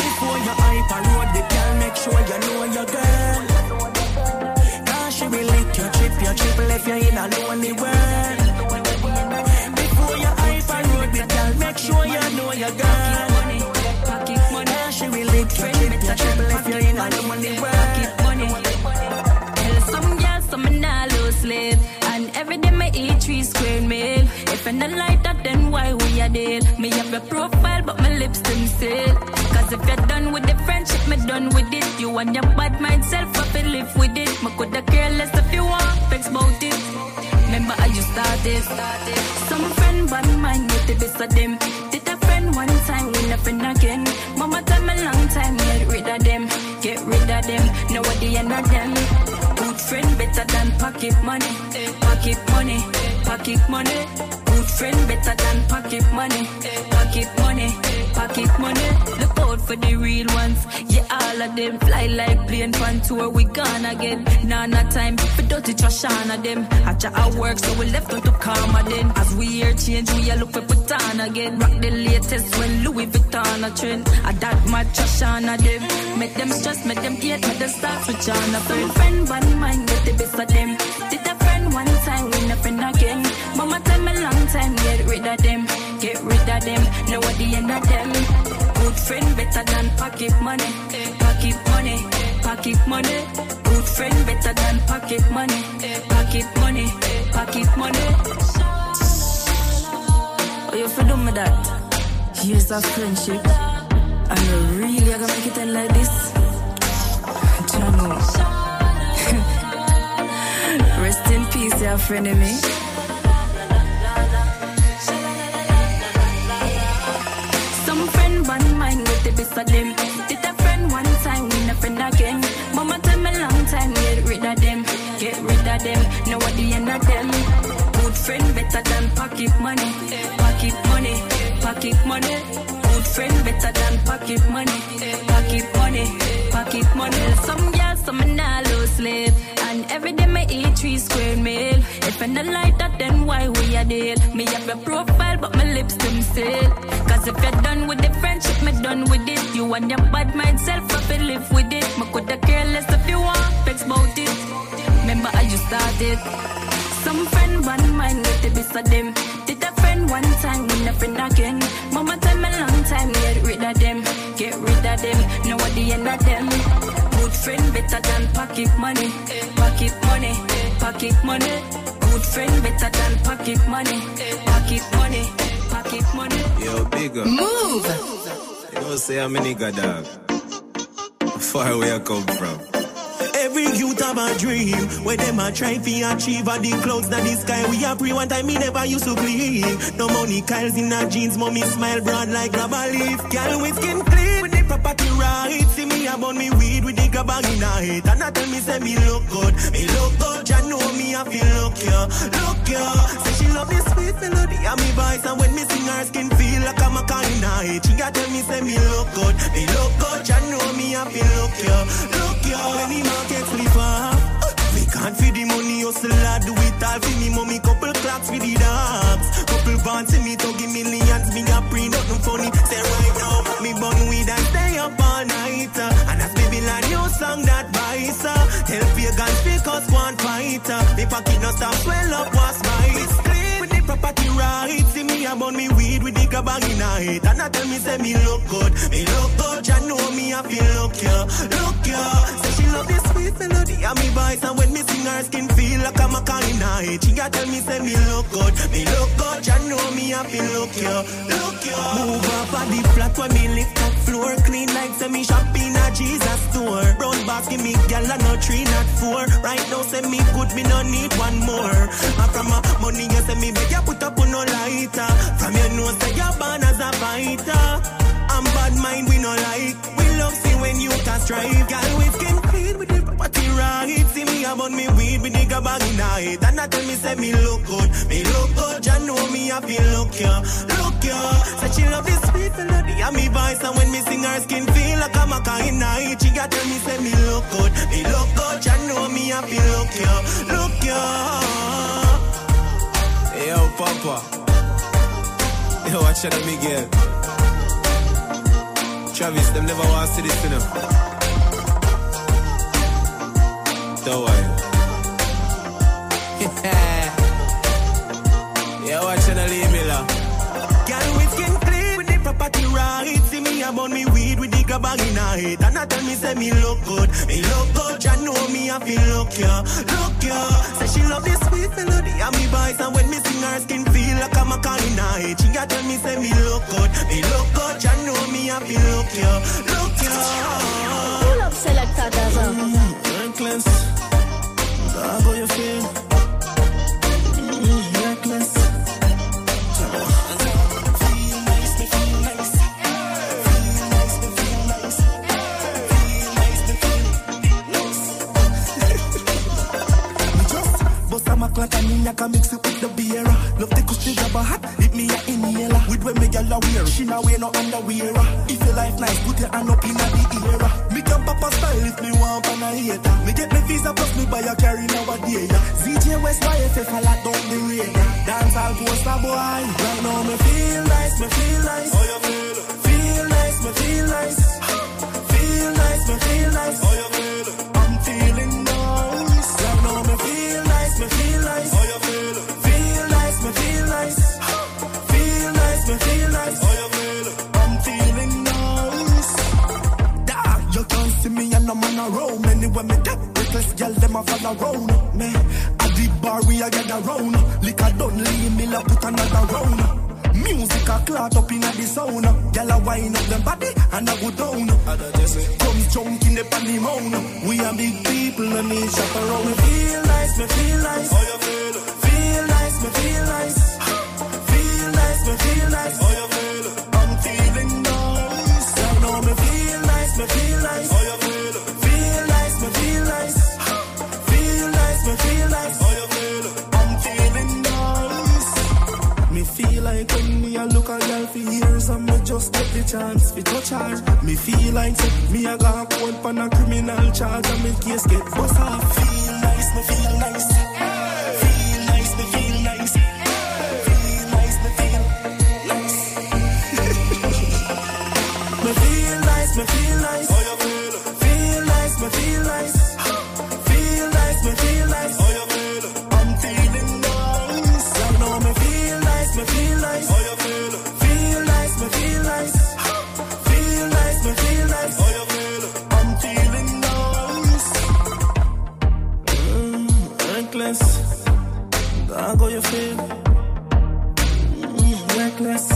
Before you hype a road with girl, make sure you know your girl. Cause she will lick your chip, your chip left you in a lonely world. Before you hype a road with girl, make sure you know your girl. Cause she will lick your chip, your chip left you in a lonely world. Tell some girls some nah lose sleep. Every day me eat three square meal. If I don't like that, then why we a deal? Me have a profile, but my lips them still. Cause if you're done with the friendship, me done with it. You and your bad myself, I feel live with it. Me coulda care less if you want fix about it. Remember how you started. Some friend but mine with the best of them. Did a friend one time, we nothing again. Mama tell me long time, get rid of them, get rid of them. Now at the end of them. Friend better than pocket money, pocket money, pocket money. pocket money. Good friend better than pocket money. Pocket money, pocket money. Look out for the real ones. Yeah, all of them fly like plane pan tour. We gone again. Nah, nah time for dirty trash on of them. After our work, so we left them to karma then. As we hear change, we a look for put on again. Rock the latest when Louis Vuitton a trend. I that my trash on of them. Make them stress, make them hate, make them start switch on a friend. Friend, body mind, get the best of them. Did a friend one time, win a friend again. Mama tell me long time, get rid of them. Get rid of them, now at the end of them. Good friend better than pocket money. Pocket money, pocket money. Good friend better than pocket money. Pocket money, pocket money. Oh, you feel dumb with that? Here's a friendship. And you really are gonna make it end like this? Do you know? Rest in peace, your friend of me. Some friend one mind with the best of them. Did a friend one time, win a friend again. Mama tell me long time, get rid of them. Get rid of them, now at the end of them. Good friend better than pocket money. Pocket money, pocket money. Good friend better than pocket money. Pocket money, pocket money. Some girls, some men I lose sleep. Every day me eat three square meal. If I don't like that, then why we a deal? Me have a profile, but my lips them still. Cause if you're done with the friendship, me done with it. You and your bad mind self, if you live with it. Me coulda care less if you want, fix about it. Remember how you started. Some friend one mind with the best of them. Did a friend one time, win a friend again. Mama tell me long time, get rid of them. Get rid of them, now at the end of them. Good friend better than pocket money, pocket money, pocket money. Good friend better than pocket money, pocket money, pocket money. Yo, bigger. Move. You don't say I'm a nigga, dog. How far away I come from. Every youth have a dream, where them a try to achieve at the clouds that the sky. We are pre one time, me never used to believe. No money, Kyle's in her jeans, mommy smile broad like grab a leaf. Girl with skin clean, with the property right. See me about me weed with the grab in her head. And I tell me, say me look good, me look good. You know me, I feel look ya, look ya. Say she love this sweet melody and me voice. And when me sing her skin feel like I'm a car in her head. She got tell me, say me look good, me look good. You know me, I feel look ya, look ya. When he markets me far. Can't feed the money, hustle I do it all for me mommy. Couple clocks for the dogs, couple bands in me, talking millions. Me a pre nothing funny. Say right now, me bun weed and stay up all night. Uh, and that's baby like your song that bites. Uh, tell pagans because one fight. Uh, me pocket no stop swell up what's right. Property right, see me about me weed with the grab in her head. And I tell me, say me look good, me look good. You know me, I feel look ya, look ya. Say she love this sweet melody and me voice. And when me sing her skin feel like I'm a car in her head. She got tell me, say me look good, me look good. You know me, I feel look ya, look ya. Move up on the flat when me lift up floor. Clean like say me shopping at Jesus store. Brown box give me gal and no three, not four. Right now say me good, me no need one more. And from my money you say me beg. Put up on no lighter. From your nose to your born as a fighter. I'm bad mind, we no like. We love see when you can strive. Girl, we skin clean with the property right. See me about me weed with the gabag in her head. And I tell me, say me look good. Me look good, you know me, I feel look ya, look ya. Say she love this sweet melody and me voice. And when me sing her skin feel like I'm a car in her head. She got tell me, say me look good. Me look good, you know me, I feel look ya, look ya. Yo, Papa. Yo, watch out me girl. Travis, them never want to see this, you know. Don't worry. Yo, watch out Limila. Girl, we skin clean with the property right. See me about me weed with the grabang in her head. And I tell me, say me look good. Me look good, you know me, I feel look ya, look ya. Say she love this sweet melody and me voice. And when me her skin feel like I'm a car in her head. She got tell me, say me look good, me look good. You know me, I feel look ya, look ya. Pull up Selecta Kza. Mm, reckless, love how you feel. Mm, reckless. Feel nice, me feel nice. Feel nice, me feel nice. Feel nice, me feel nice. Just bossa ma klata niña cam. mix it with the beer. Love the cushion grab a hat, hit me a inhaler. With when me gyal a wear, she na wear no underwear. If your life nice, put your hand up in a the ear. Me can papa style if me want pan a hater. Me get me visa plus me buy a car in our day. Z J West Y F F a lot down the radar. Dance all poster boy. Right now me feel nice, me feel nice. How you feel? Feel nice, me feel nice. Feel nice, me feel nice. How you feel? I'm feeling nice. Right now me feel nice, me feel nice. How you feel? Feel nice, me feel nice. Feel nice, me feel nice. How you feel? I'm feeling nice. Da, you can't see me and I'm on a roll. Anywhere me tap, reckless girl them a follow round me. At the bar we a gather round. Liquor done, Limila put another round. Music a clot up in the sauna. Gyal a wine up them body and a go down. Come jump in the panty mound. We are big people and we shop around. Me feel nice, me feel nice. How you feel? Feel nice, me feel nice. Feel nice, me feel nice. How you feel? I'm feeling nice. Now know me feel nice, me feel nice. How you feel? Feel nice, me feel nice. Feel nice, me feel nice. How you feel? I'm feeling nice. Me feel like I look at y'all for years and me just get the chance to touch her. Me feel like so, me a got caught up on a criminal charge and me case get bust off. Feel nice, me feel nice. Feel nice, me feel nice. Feel nice, me feel nice. Me feel nice, me feel nice. How you feel? Feel nice, me feel nice. Feel nice, me feel nice. How you feel? I'm feeling nice. Y'all know me feel nice, me feel nice. How you feel? Mm, reckless.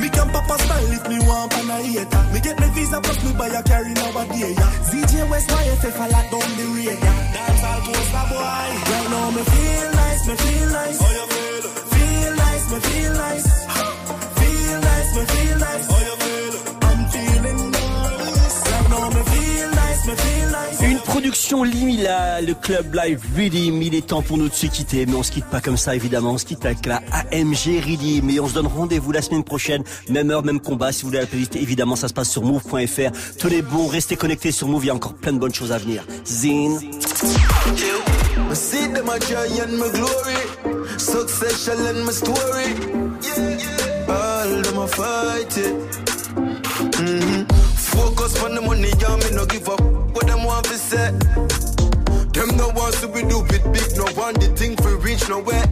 Me can papa style if me want pan a hater. Me get me visa plus me buy a car in our day. Z J West Y F F a lot down the radar. Dance all poster boy. Right now me feel nice, me feel nice. How you feel? Feel nice, me feel nice. Feel nice, me feel nice. How you feel? I'm feeling nice. Right now me feel nice, me feel nice. Production Limila, le Club Live Reading. Il est temps pour nous de se quitter, mais on se quitte pas comme ça évidemment, on se quitte avec la A M G Riddim, mais on se donne rendez-vous la semaine prochaine, même heure, même combat. Si vous voulez la playlist, évidemment ça se passe sur move point f r. Tenez bon, restez connectés sur Move, il y a encore plein de bonnes choses à venir. Zin. Focus on the money, yeah, me no give up. What them want to say? Them no want to be stupid big, no want the thing for reach nowhere.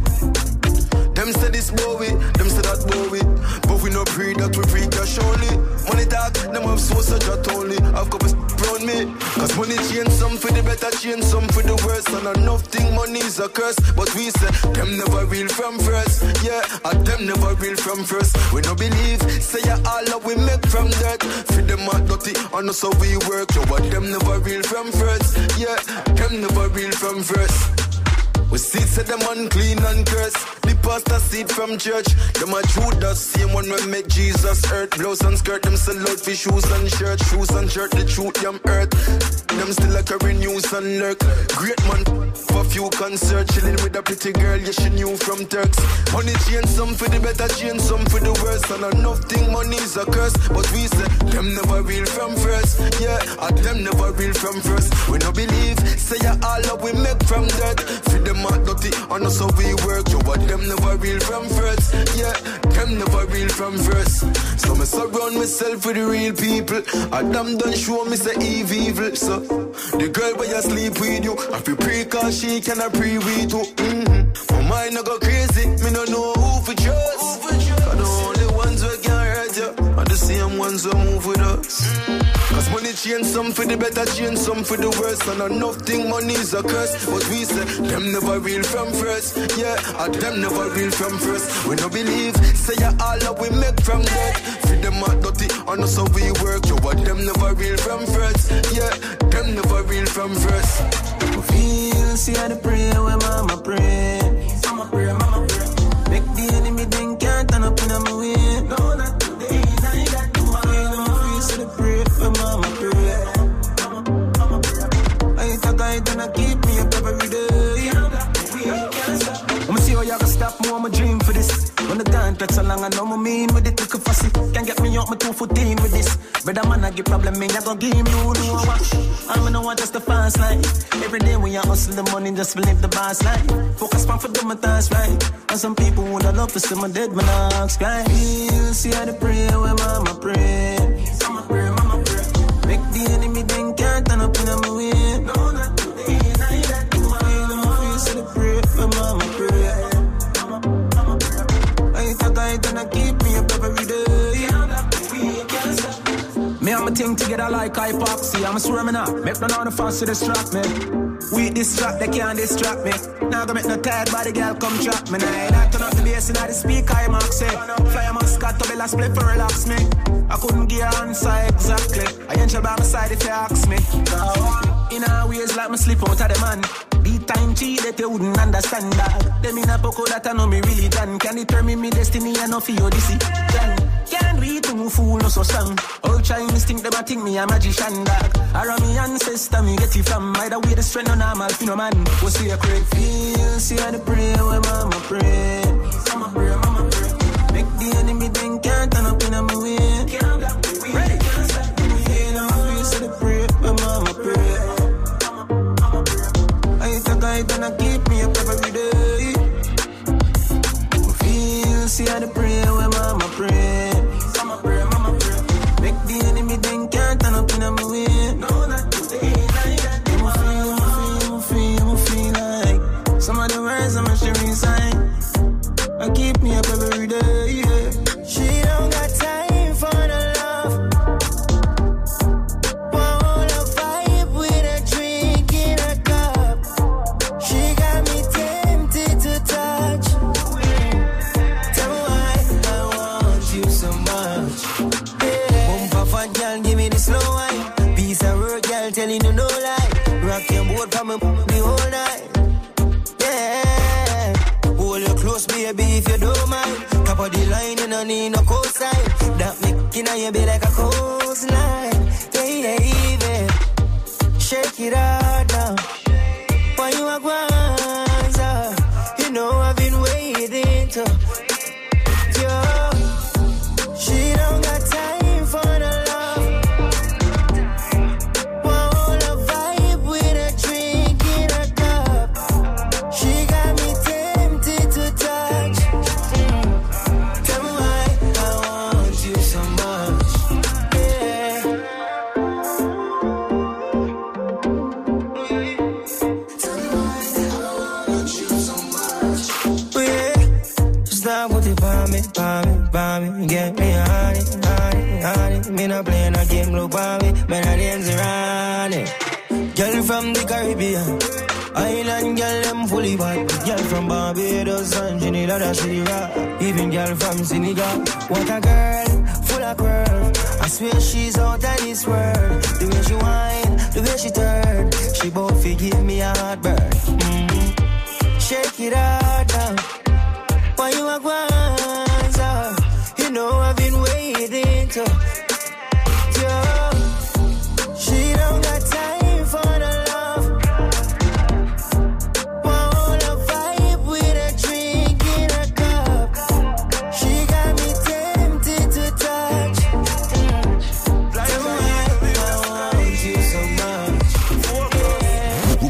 Them say this boy, them say that boy, but we no pray that we preach surely. Money talk, them have so such a totally. I've got a around me, cause money change some for the better, change some for the worse. And enough thing money's a curse, but we say them never real from first. Yeah, and them never real from first. We no believe, say ya all that we make from dirt. Feed them out dirty, and that's how we work. Yo, but them never real from first. Yeah, them never real from first. We see it, say them unclean and cursed. The pastor seed from church. Them a Judas, same one we met Jesus earth. Blouse and skirt, them sell out for shoes and shirt. Shoes and shirt, the truth, them earth. Them still a carry news and lurk. Great man, for few concerts. Chilling with a pretty girl, yeah, she knew from Turks. Money change some for the better, change some for the worse. And enough thing money's a curse. But we say, them never real from first. Yeah, and them never real from first. We no believe, say ya all that we make from dirt. Feed them dirty, and that's how we work. Yo, but them never real from first. Yeah, them never real from first. So me surround myself with the real people. And them done show me say evil. So the girl where you sleep with you, I feel pray cause she cannot pray with you. Mm-hmm. My mind no go crazy. Me no know who for trust. Cause the only ones who can hurt you are the same ones who move with us. Mm-hmm. Cause money change some for the better, change some for the worse. And enough thing money's a curse. But we say, them never real from first. Yeah, and them never real from first. We no believe, say ya all that we make from dirt. Feed them out dirty, and that's how we work. Yo, but them never real from first. Yeah, them never real from first. We feel, see how the prayer when mama pray. Mama pray, mama pray. Make the enemy think can't turn up in a way. No, not today, now you got to worry. See the prayer. Mama pray, mama, mama pray. I talk, I don't keep me up every day. up, more my dream for this. When the gun that's along, I know my mean with it, look a fussy. Can't get me up, my two footin with this. Better man, I get problem, man, I gon' give him no, no, I watch. I'm in a watch, that's the fast life. Every day we are hustling the money, just believe the boss life. Focus on for them, my thoughts, right? And some people would have loved to see my dead, my knocks, right? You see how they pray, where mama pray. Mama pray, mama pray. Make the enemy think can't turn up in my way. No, not today, not yet. You see the pray, where mama pray. Gonna keep me up every day. Me and my thing together like hypoxia. I'm a swimming up. Make none of the fans to distract me. We distract, they can't distract me. Now gonna make no tired body girl come trap me. Nah, that turn up the bass and I speak high marks. Fly a mascot to be last play for relax me. I couldn't give an answer exactly. I ain't sure by my side if you ask me. In our ways like me slip out of the man. Time cheat that they wouldn't understand that. Them in a poco that I know me really done. Can determine me destiny and no fear odyssey. Can't read to move fool no so strong. All Chinese think them a think me a magician dog. Around me ancestor me get it from. Either way the strength on normal you know man. Go see a crack feel, see how the pray when mama pray. Mama pray, mama pray. Make the enemy think can't turn up in a my way. Can't block the way. Ready? You know you see the pray when mama pray. Gonna keep me up every day. Feel, see how they pray when mama pray. Mama pray, mama pray. Make the enemy think can't turn up in a way. No, not today, like that. I'ma feel, I'ma feel, I'ma feel, I'ma feel like some of the words I'ma share inside. I keep me up every day. Yeah. She don't got time for no love. Telling you no lie, rock your boat from me, me all night. Yeah, hold you close, baby, if you don't mind. Top of the line, you don't need no cosign. That making you be like a coastline. Yeah, yeah, shake it out now. Why you a guanza? You know I've been waiting to. Yo, she don't got time for no. Bobby, get me honey, honey, honey. Me not playing a game, look Bobby, but her name's Ronnie. Girl from the Caribbean, island girl, them fully bad. Girl from Barbados and Trinidad and she rock. Even girl from Senegal, what a girl, full of curve. I swear she's out of this world. The way she whine, the way she turn, she both forgive me a heartburn. Mm-hmm. Shake it out now, why you a gone? You know I've been waiting to. Yo, she don't got time for no love. Wanna vibe with a drink in a cup. She got me tempted to touch. Mm. Tell me I want you so much.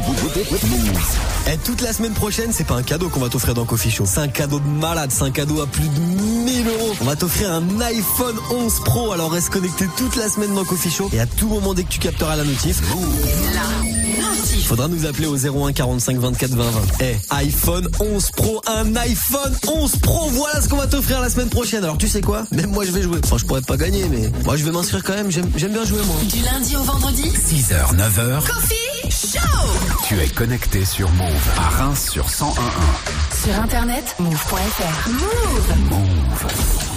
Yeah. Et toute la semaine prochaine, c'est pas un cadeau qu'on va t'offrir dans Coffee Show. C'est un cadeau de malade, c'est un cadeau à plus de mille euros. On va t'offrir un iPhone onze Pro. Alors reste connecté toute la semaine dans Coffee Show. Et à tout moment, dès que tu capteras la notif, la notif. Faudra nous appeler au zéro un quarante-cinq vingt-quatre vingt vingt. Eh, hey, iPhone onze Pro, un iPhone onze Pro. Voilà ce qu'on va t'offrir la semaine prochaine. Alors tu sais quoi ? Même moi je vais jouer. Enfin, je pourrais pas gagner, mais moi je vais m'inscrire quand même. J'aime, j'aime bien jouer moi. Du lundi au vendredi, six heures neuf heures. Coffee Show. Tu es connecté sur Move à Reims sur cent un virgule un. Sur internet move point f r. Move. Move.